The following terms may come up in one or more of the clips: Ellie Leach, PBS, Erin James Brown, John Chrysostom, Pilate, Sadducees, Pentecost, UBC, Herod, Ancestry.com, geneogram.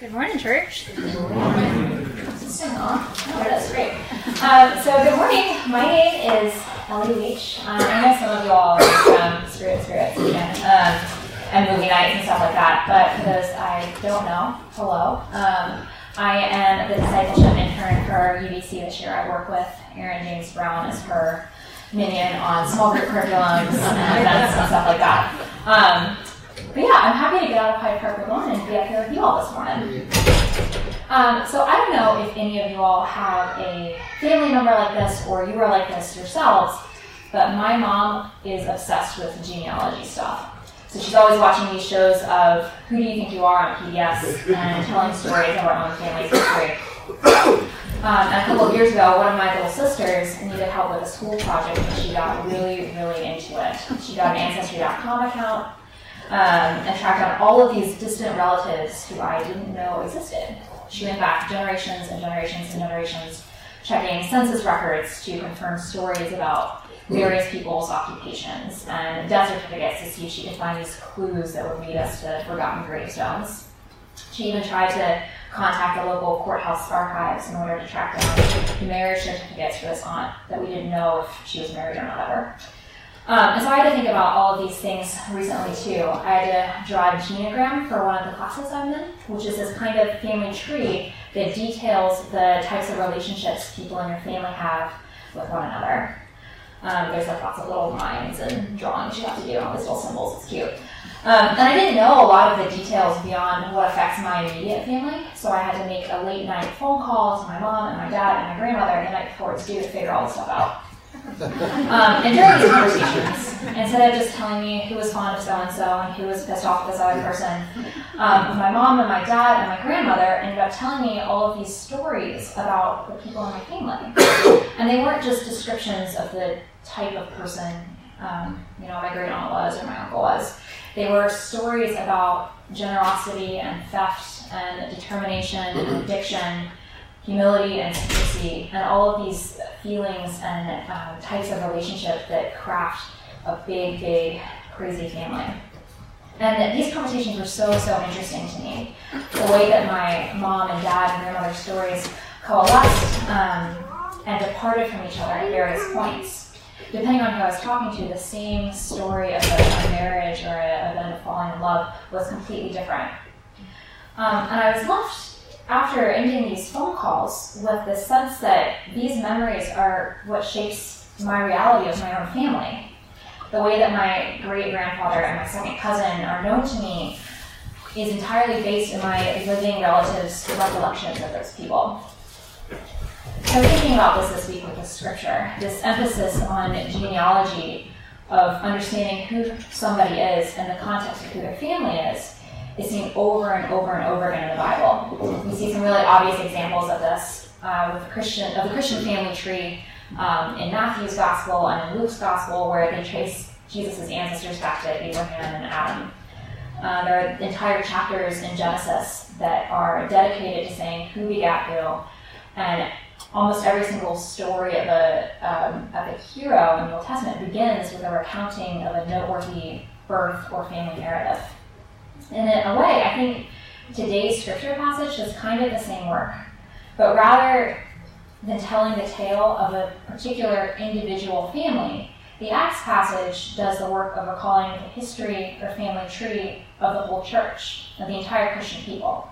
Good morning, church. Good morning. Oh, that's great. Good morning. My name is Ellie Leach. I know some of you all are from Spirit and movie nights and stuff like that, but for those I don't know, hello. I am the discipleship intern for UBC this year. I work with Erin James Brown as her minion on small group curriculums and events and stuff like that. But yeah, I'm happy to get out of Hyde Park alone and be up here with you all this morning. I don't know if any of you all have a family member like this or you are like this yourselves, but my mom is obsessed with genealogy stuff. So she's always watching these shows of Who Do You Think You Are on PBS and telling stories of our own family's history. A couple of years ago, one of my little sisters needed help with a school project and she got really, really into it. She got an Ancestry.com account and tracked down all of these distant relatives who I didn't know existed. She went back generations and generations and generations, checking census records to confirm stories about various people's occupations and death certificates to see if she could find these clues that would lead us to forgotten gravestones. She even tried to contact the local courthouse archives in order to track down marriage certificates for this aunt that we didn't know if she was married or not ever. And so I had to think about all of these things recently too. I had to draw a geneogram for one of the classes I'm in, which is this kind of family tree that details the types of relationships people in your family have with one another. There's like lots of little lines and drawings you have to do, all these little symbols, it's cute. And I didn't know a lot of the details beyond what affects my immediate family, so I had to make a late night phone call to my mom and my dad and my grandmother the night before it's due to figure all this stuff out. And during these conversations, instead of just telling me who was fond of so-and-so and who was pissed off at this other person, my mom and my dad and my grandmother ended up telling me all of these stories about the people in my family. And they weren't just descriptions of the type of person my great-aunt was or my uncle was. They were stories about generosity and theft and determination and addiction, humility and secrecy, and all of these feelings and types of relationship that craft a big, big, crazy family. And these conversations were so interesting to me. The way that my mom and dad and grandmother's stories coalesced and departed from each other at various points. Depending on who I was talking to, the same story of a marriage or an event of falling in love was completely different. And I was left, after ending these phone calls, with the sense that these memories are what shapes my reality of my own family. The way that my great-grandfather and my second cousin are known to me is entirely based on my living relatives' recollections of those people. I was thinking about this week with the scripture, this emphasis on genealogy, of understanding who somebody is in the context of who their family is. It's seen over and over and over again in the Bible. We see some really obvious examples of this with the Christian family tree in Matthew's Gospel and in Luke's Gospel, where they trace Jesus' ancestors back to Abraham and Adam. There are entire chapters in Genesis that are dedicated to saying who begat who, and almost every single story of a hero in the Old Testament begins with a recounting of a noteworthy birth or family narrative. And in a way, I think today's scripture passage does kind of the same work. But rather than telling the tale of a particular individual family, the Acts passage does the work of recalling the history or family tree of the whole church, of the entire Christian people.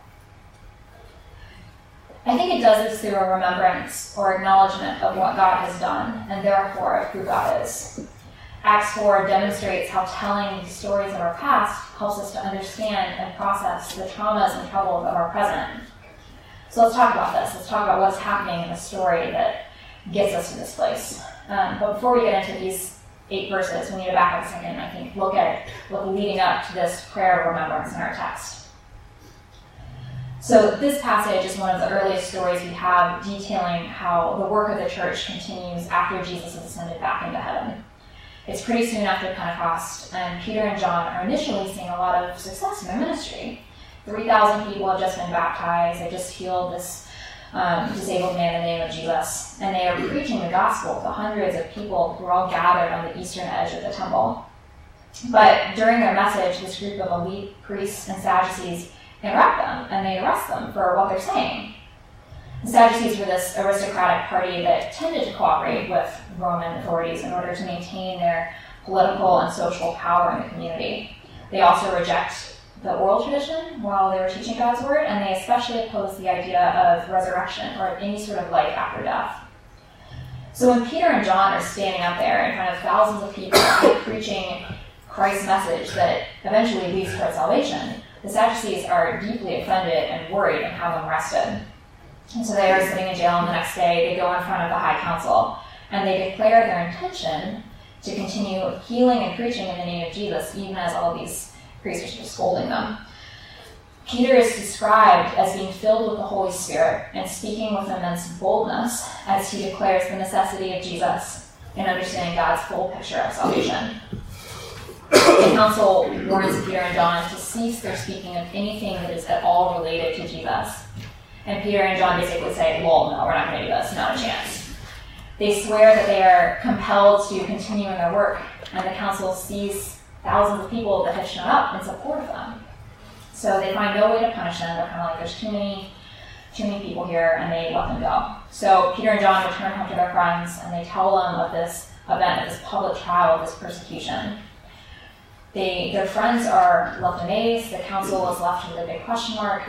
I think it does this through a remembrance or acknowledgement of what God has done, and therefore of who God is. Acts 4 demonstrates how telling these stories of our past helps us to understand and process the traumas and troubles of our present. So let's talk about this. Let's talk about what's happening in the story that gets us to this place. But before we get into these 8 verses, we need to back up a second and I think look at what's leading up to this prayer of remembrance in our text. So this passage is one of the earliest stories we have detailing how the work of the church continues after Jesus is ascended back into heaven. It's pretty soon after Pentecost, and Peter and John are initially seeing a lot of success in their ministry. 3,000 people have just been baptized, they just healed this disabled man in the name of Jesus, and they are preaching the gospel to hundreds of people who are all gathered on the eastern edge of the temple. But during their message, this group of elite priests and Sadducees They rob them and they arrest them for what they're saying. The Sadducees were this aristocratic party that tended to cooperate with Roman authorities in order to maintain their political and social power in the community. They also reject the oral tradition while they were teaching God's word, and they especially oppose the idea of resurrection or any sort of life after death. So when Peter and John are standing up there in front of thousands of people preaching Christ's message that eventually leads toward salvation, the Sadducees are deeply offended and worried and have them arrested. And so they are sitting in jail, and the next day they go in front of the High Council, and they declare their intention to continue healing and preaching in the name of Jesus, even as all these priests are scolding them. Peter is described as being filled with the Holy Spirit and speaking with immense boldness as he declares the necessity of Jesus in understanding God's full picture of salvation. The council warns Peter and John to cease their speaking of anything that is at all related to Jesus. And Peter and John basically say, well, no, we're not going to do this, not a chance. They swear that they are compelled to continue in their work, and the council sees thousands of people that have shown up in support of them. So they find no way to punish them. They're kind of like, there's too many people here, and they let them go. So Peter and John return home to their friends, and they tell them of this event, of this public trial, of this persecution. Their friends are left amazed, the council is left with a big question mark,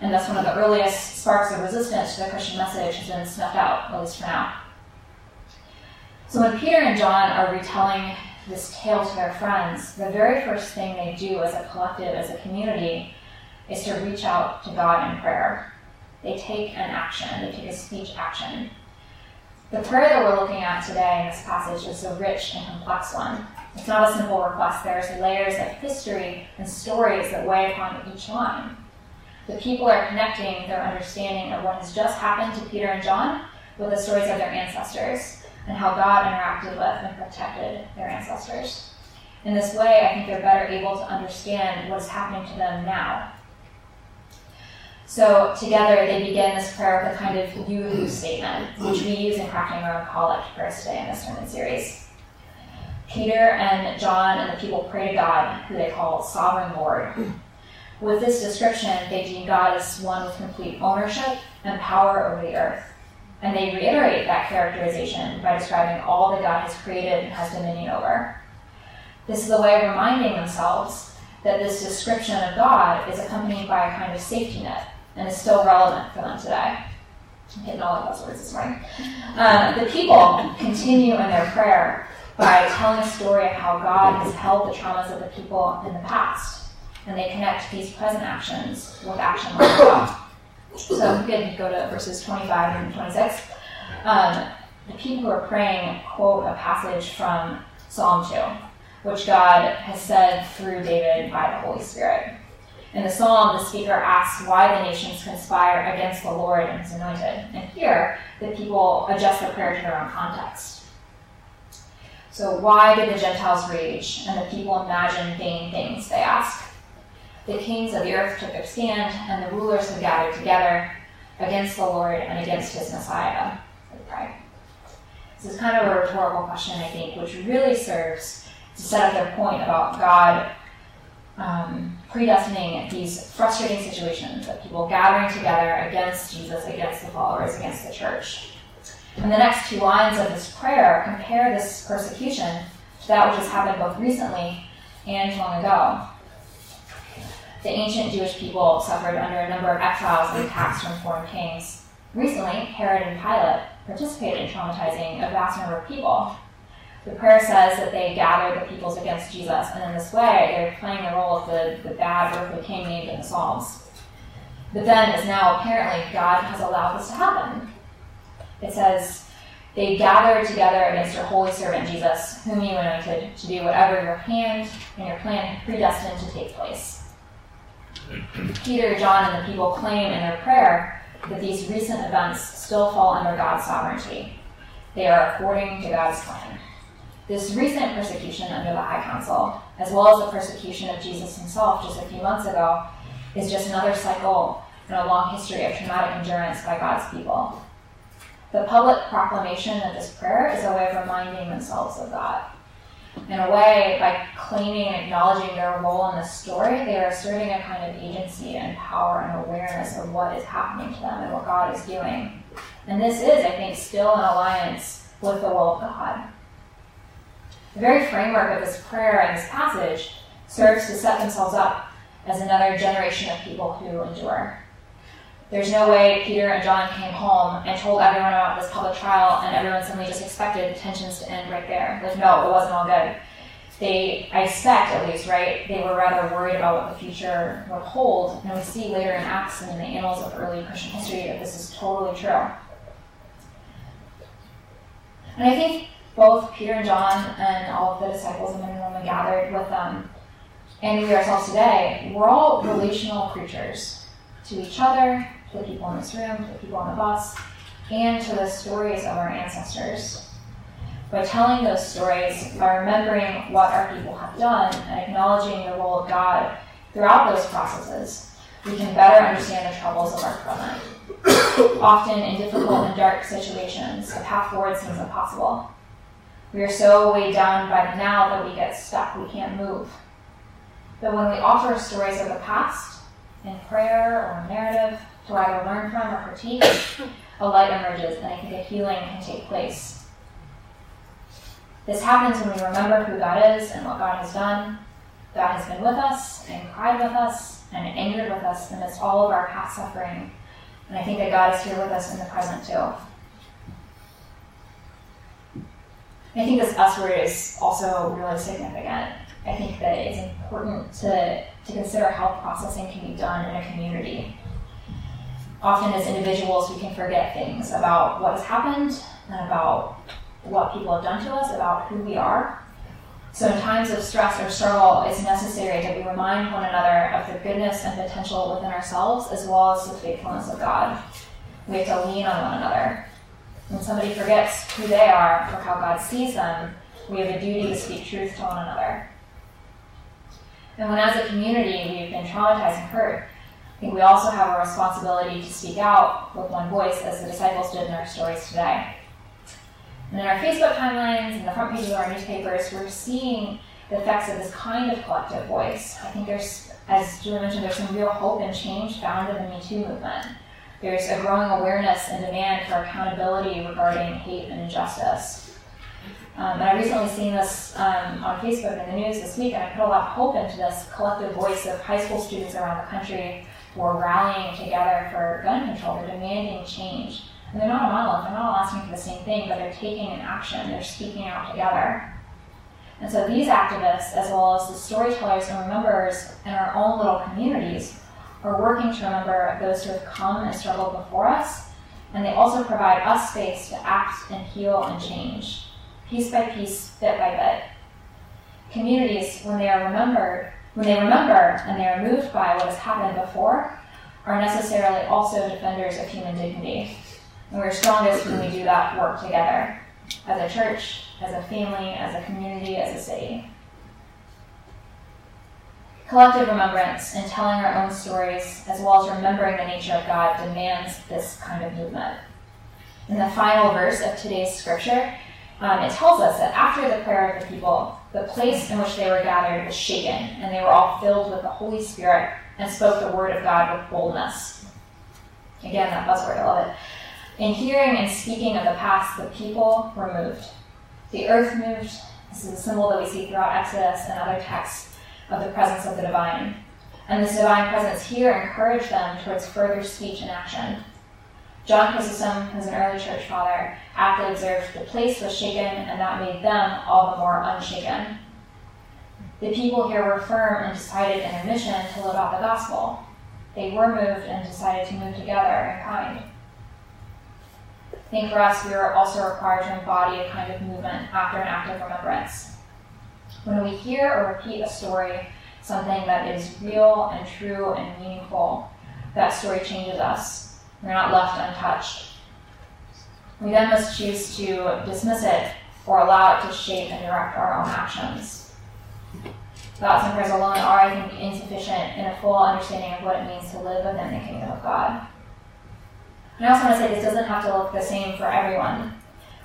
and that's one of the earliest sparks of resistance to the Christian message has been snuffed out, at least for now. So when Peter and John are retelling this tale to their friends, the very first thing they do as a collective, as a community, is to reach out to God in prayer. They take an action, they take a speech action. The prayer that we're looking at today in this passage is a rich and complex one. It's not a simple request. There's layers of history and stories that weigh upon each line. The people are connecting their understanding of what has just happened to Peter and John with the stories of their ancestors and how God interacted with and protected their ancestors. In this way, I think they're better able to understand what's happening to them now. So together, they begin this prayer with a kind of you-who statement, which we use in crafting our own collect prayers today in this sermon series. Peter and John and the people pray to God, who they call Sovereign Lord. With this description, they deem God as one with complete ownership and power over the earth. And they reiterate that characterization by describing all that God has created and has dominion over. This is a way of reminding themselves that this description of God is accompanied by a kind of safety net and is still relevant for them today. I'm hitting all of those words this morning. The people continue in their prayer by telling a story of how God has held the traumas of the people in the past, and they connect these present actions with action on the God. So if we could go to verses 25 and 26. The people who are praying quote a passage from Psalm 2, which God has said through David by the Holy Spirit. In the psalm, the speaker asks why the nations conspire against the Lord and his anointed. And here, the people adjust their prayer to their own context. So why did the Gentiles rage, and the people imagine vain things, they ask. The kings of the earth took their stand, and the rulers have gathered together against the Lord and against his Messiah, they pray. This is kind of a rhetorical question, I think, which really serves to set up their point about God predestining these frustrating situations of people gathering together against Jesus, against the followers, against the church. And the next two lines of this prayer compare this persecution to that which has happened both recently and long ago. The ancient Jewish people suffered under a number of exiles and attacks from foreign kings. Recently, Herod and Pilate participated in traumatizing a vast number of people. The prayer says that they gathered the peoples against Jesus, and in this way, they're playing the role of the bad earthly king named in the Psalms. But then, as now apparently, God has allowed this to happen. It says, they gathered together against your holy servant Jesus, whom you anointed to do whatever your hand and your plan had predestined to take place. Peter, John, and the people claim in their prayer that these recent events still fall under God's sovereignty. They are according to God's plan. This recent persecution under the High Council, as well as the persecution of Jesus himself just a few months ago, is just another cycle in a long history of traumatic endurance by God's people. The public proclamation of this prayer is a way of reminding themselves of that. in a way, by claiming and acknowledging their role in the story, they are asserting a kind of agency and power and awareness of what is happening to them and what God is doing. And this is, I think, still an alliance with the will of God. The very framework of this prayer and this passage serves to set themselves up as another generation of people who endure. There's no way Peter and John came home and told everyone about this public trial and everyone suddenly just expected the tensions to end right there. Like, no, it wasn't all good. They, I expect at least, right, they were rather worried about what the future would hold. And we see later in Acts and in the annals of early Christian history that this is totally true. And I think both Peter and John and all of the disciples and men and women gathered with them, and we ourselves today, we're all relational creatures to each other, to the people in this room, to the people on the bus, and to the stories of our ancestors. By telling those stories, by remembering what our people have done, and acknowledging the role of God throughout those processes, we can better understand the troubles of our present. Often in difficult and dark situations, a path forward seems impossible. We are so weighed down by the now that we get stuck, we can't move. But when we offer stories of the past, in prayer or narrative, to either learn from or critique, a light emerges, and I think a healing can take place. This happens when we remember who God is and what God has done. God has been with us, and cried with us, and angered with us amidst all of our past suffering. And I think that God is here with us in the present, too. I think this S word is also really significant. I think that it's important to consider how processing can be done in a community. Often as individuals, we can forget things about what has happened and about what people have done to us, about who we are. So in times of stress or struggle, it's necessary that we remind one another of the goodness and potential within ourselves, as well as the faithfulness of God. We have to lean on one another. When somebody forgets who they are or how God sees them, we have a duty to speak truth to one another. And when as a community we've been traumatized and hurt, I think we also have a responsibility to speak out with one voice as the disciples did in our stories today. And in our Facebook timelines and the front pages of our newspapers, we're seeing the effects of this kind of collective voice. I think there's, as Julie mentioned, there's some real hope and change found in the Me Too movement. There's a growing awareness and demand for accountability regarding hate and injustice. And I've recently seen this on Facebook in the news this week, and I put a lot of hope into this collective voice of high school students around the country who are rallying together for gun control. They're demanding change. And they're not a monolith. They're not all asking for the same thing, but they're taking an action. They're speaking out together. And so these activists, as well as the storytellers and rememberers in our own little communities, are working to remember those who have come and struggled before us, and they also provide us space to act and heal and change, piece by piece, bit by bit. Communities, when they remember and they are moved by what has happened before, are necessarily also defenders of human dignity. And we're strongest when we do that work together, as a church, as a family, as a community, as a city. Collective remembrance and telling our own stories, as well as remembering the nature of God, demands this kind of movement. In the final verse of today's scripture, it tells us that after the prayer of the people, the place in which they were gathered was shaken, and they were all filled with the Holy Spirit and spoke the word of God with boldness. Again, that buzzword, I love it. In hearing and speaking of the past, the people were moved. The earth moved. This is a symbol that we see throughout Exodus and other texts of the presence of the divine. And this divine presence here encouraged them towards further speech and action. John Chrysostom, who was an early church father, aptly observed the place was shaken, and that made them all the more unshaken. The people here were firm and decided in their mission to live out the gospel. They were moved and decided to move together in kind. I think for us, we are also required to embody a kind of movement after an act of remembrance. When we hear or repeat a story, something that is real and true and meaningful, that story changes us. We're not left untouched. We then must choose to dismiss it or allow it to shape and direct our own actions. Thoughts and prayers alone are, I think, insufficient in a full understanding of what it means to live within the kingdom of God. And I also want to say this doesn't have to look the same for everyone.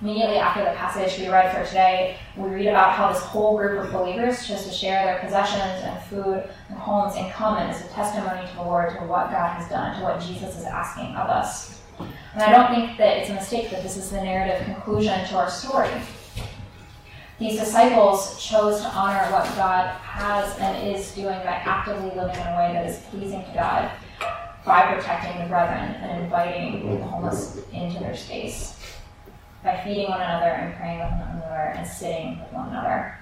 Immediately after the passage we read for today, we read about how this whole group of believers chose to share their possessions and food and homes in common as a testimony to the Lord, to what God has done, to what Jesus is asking of us. And I don't think that it's a mistake that this is the narrative conclusion to our story. These disciples chose to honor what God has and is doing by actively living in a way that is pleasing to God, by protecting the brethren and inviting the homeless into their space, by feeding one another and praying with one another and sitting with one another.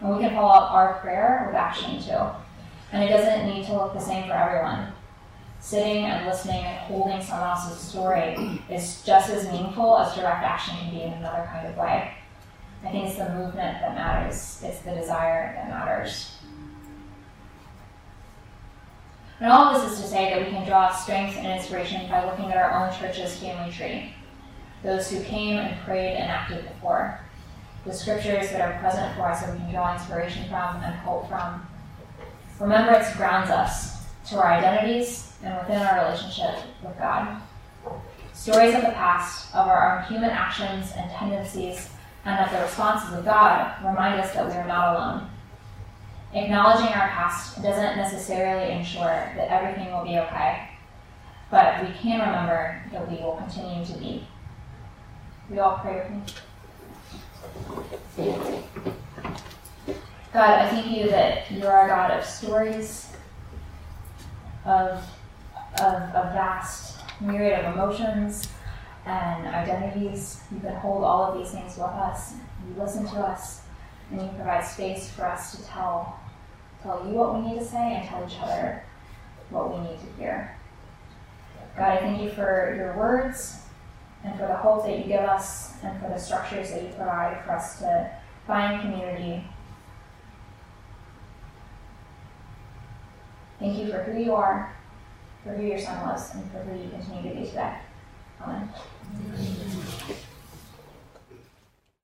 And we can follow up our prayer with action too. And it doesn't need to look the same for everyone. Sitting and listening and holding someone else's story is just as meaningful as direct action can be in another kind of way. I think it's the movement that matters. It's the desire that matters. And all of this is to say that we can draw strength and inspiration by looking at our own church's family tree. Those who came and prayed and acted before. The scriptures that are present for us that we can draw inspiration from and hope from. Remembrance grounds us to our identities and within our relationship with God. Stories of the past, of our own human actions and tendencies, and of the responses of God remind us that we are not alone. Acknowledging our past doesn't necessarily ensure that everything will be okay, but we can remember that we will continue to be. We all pray with me. God, I thank you that you are a God of stories, of a vast myriad of emotions and identities. You can hold all of these things with us. You listen to us, and you provide space for us to tell you what we need to say and tell each other what we need to hear. God, I thank you for your words, and for the hope that you give us, and for the structures that you provide for us to find community. Thank you for who you are, for who your Son was, and for who you continue to be today. Amen.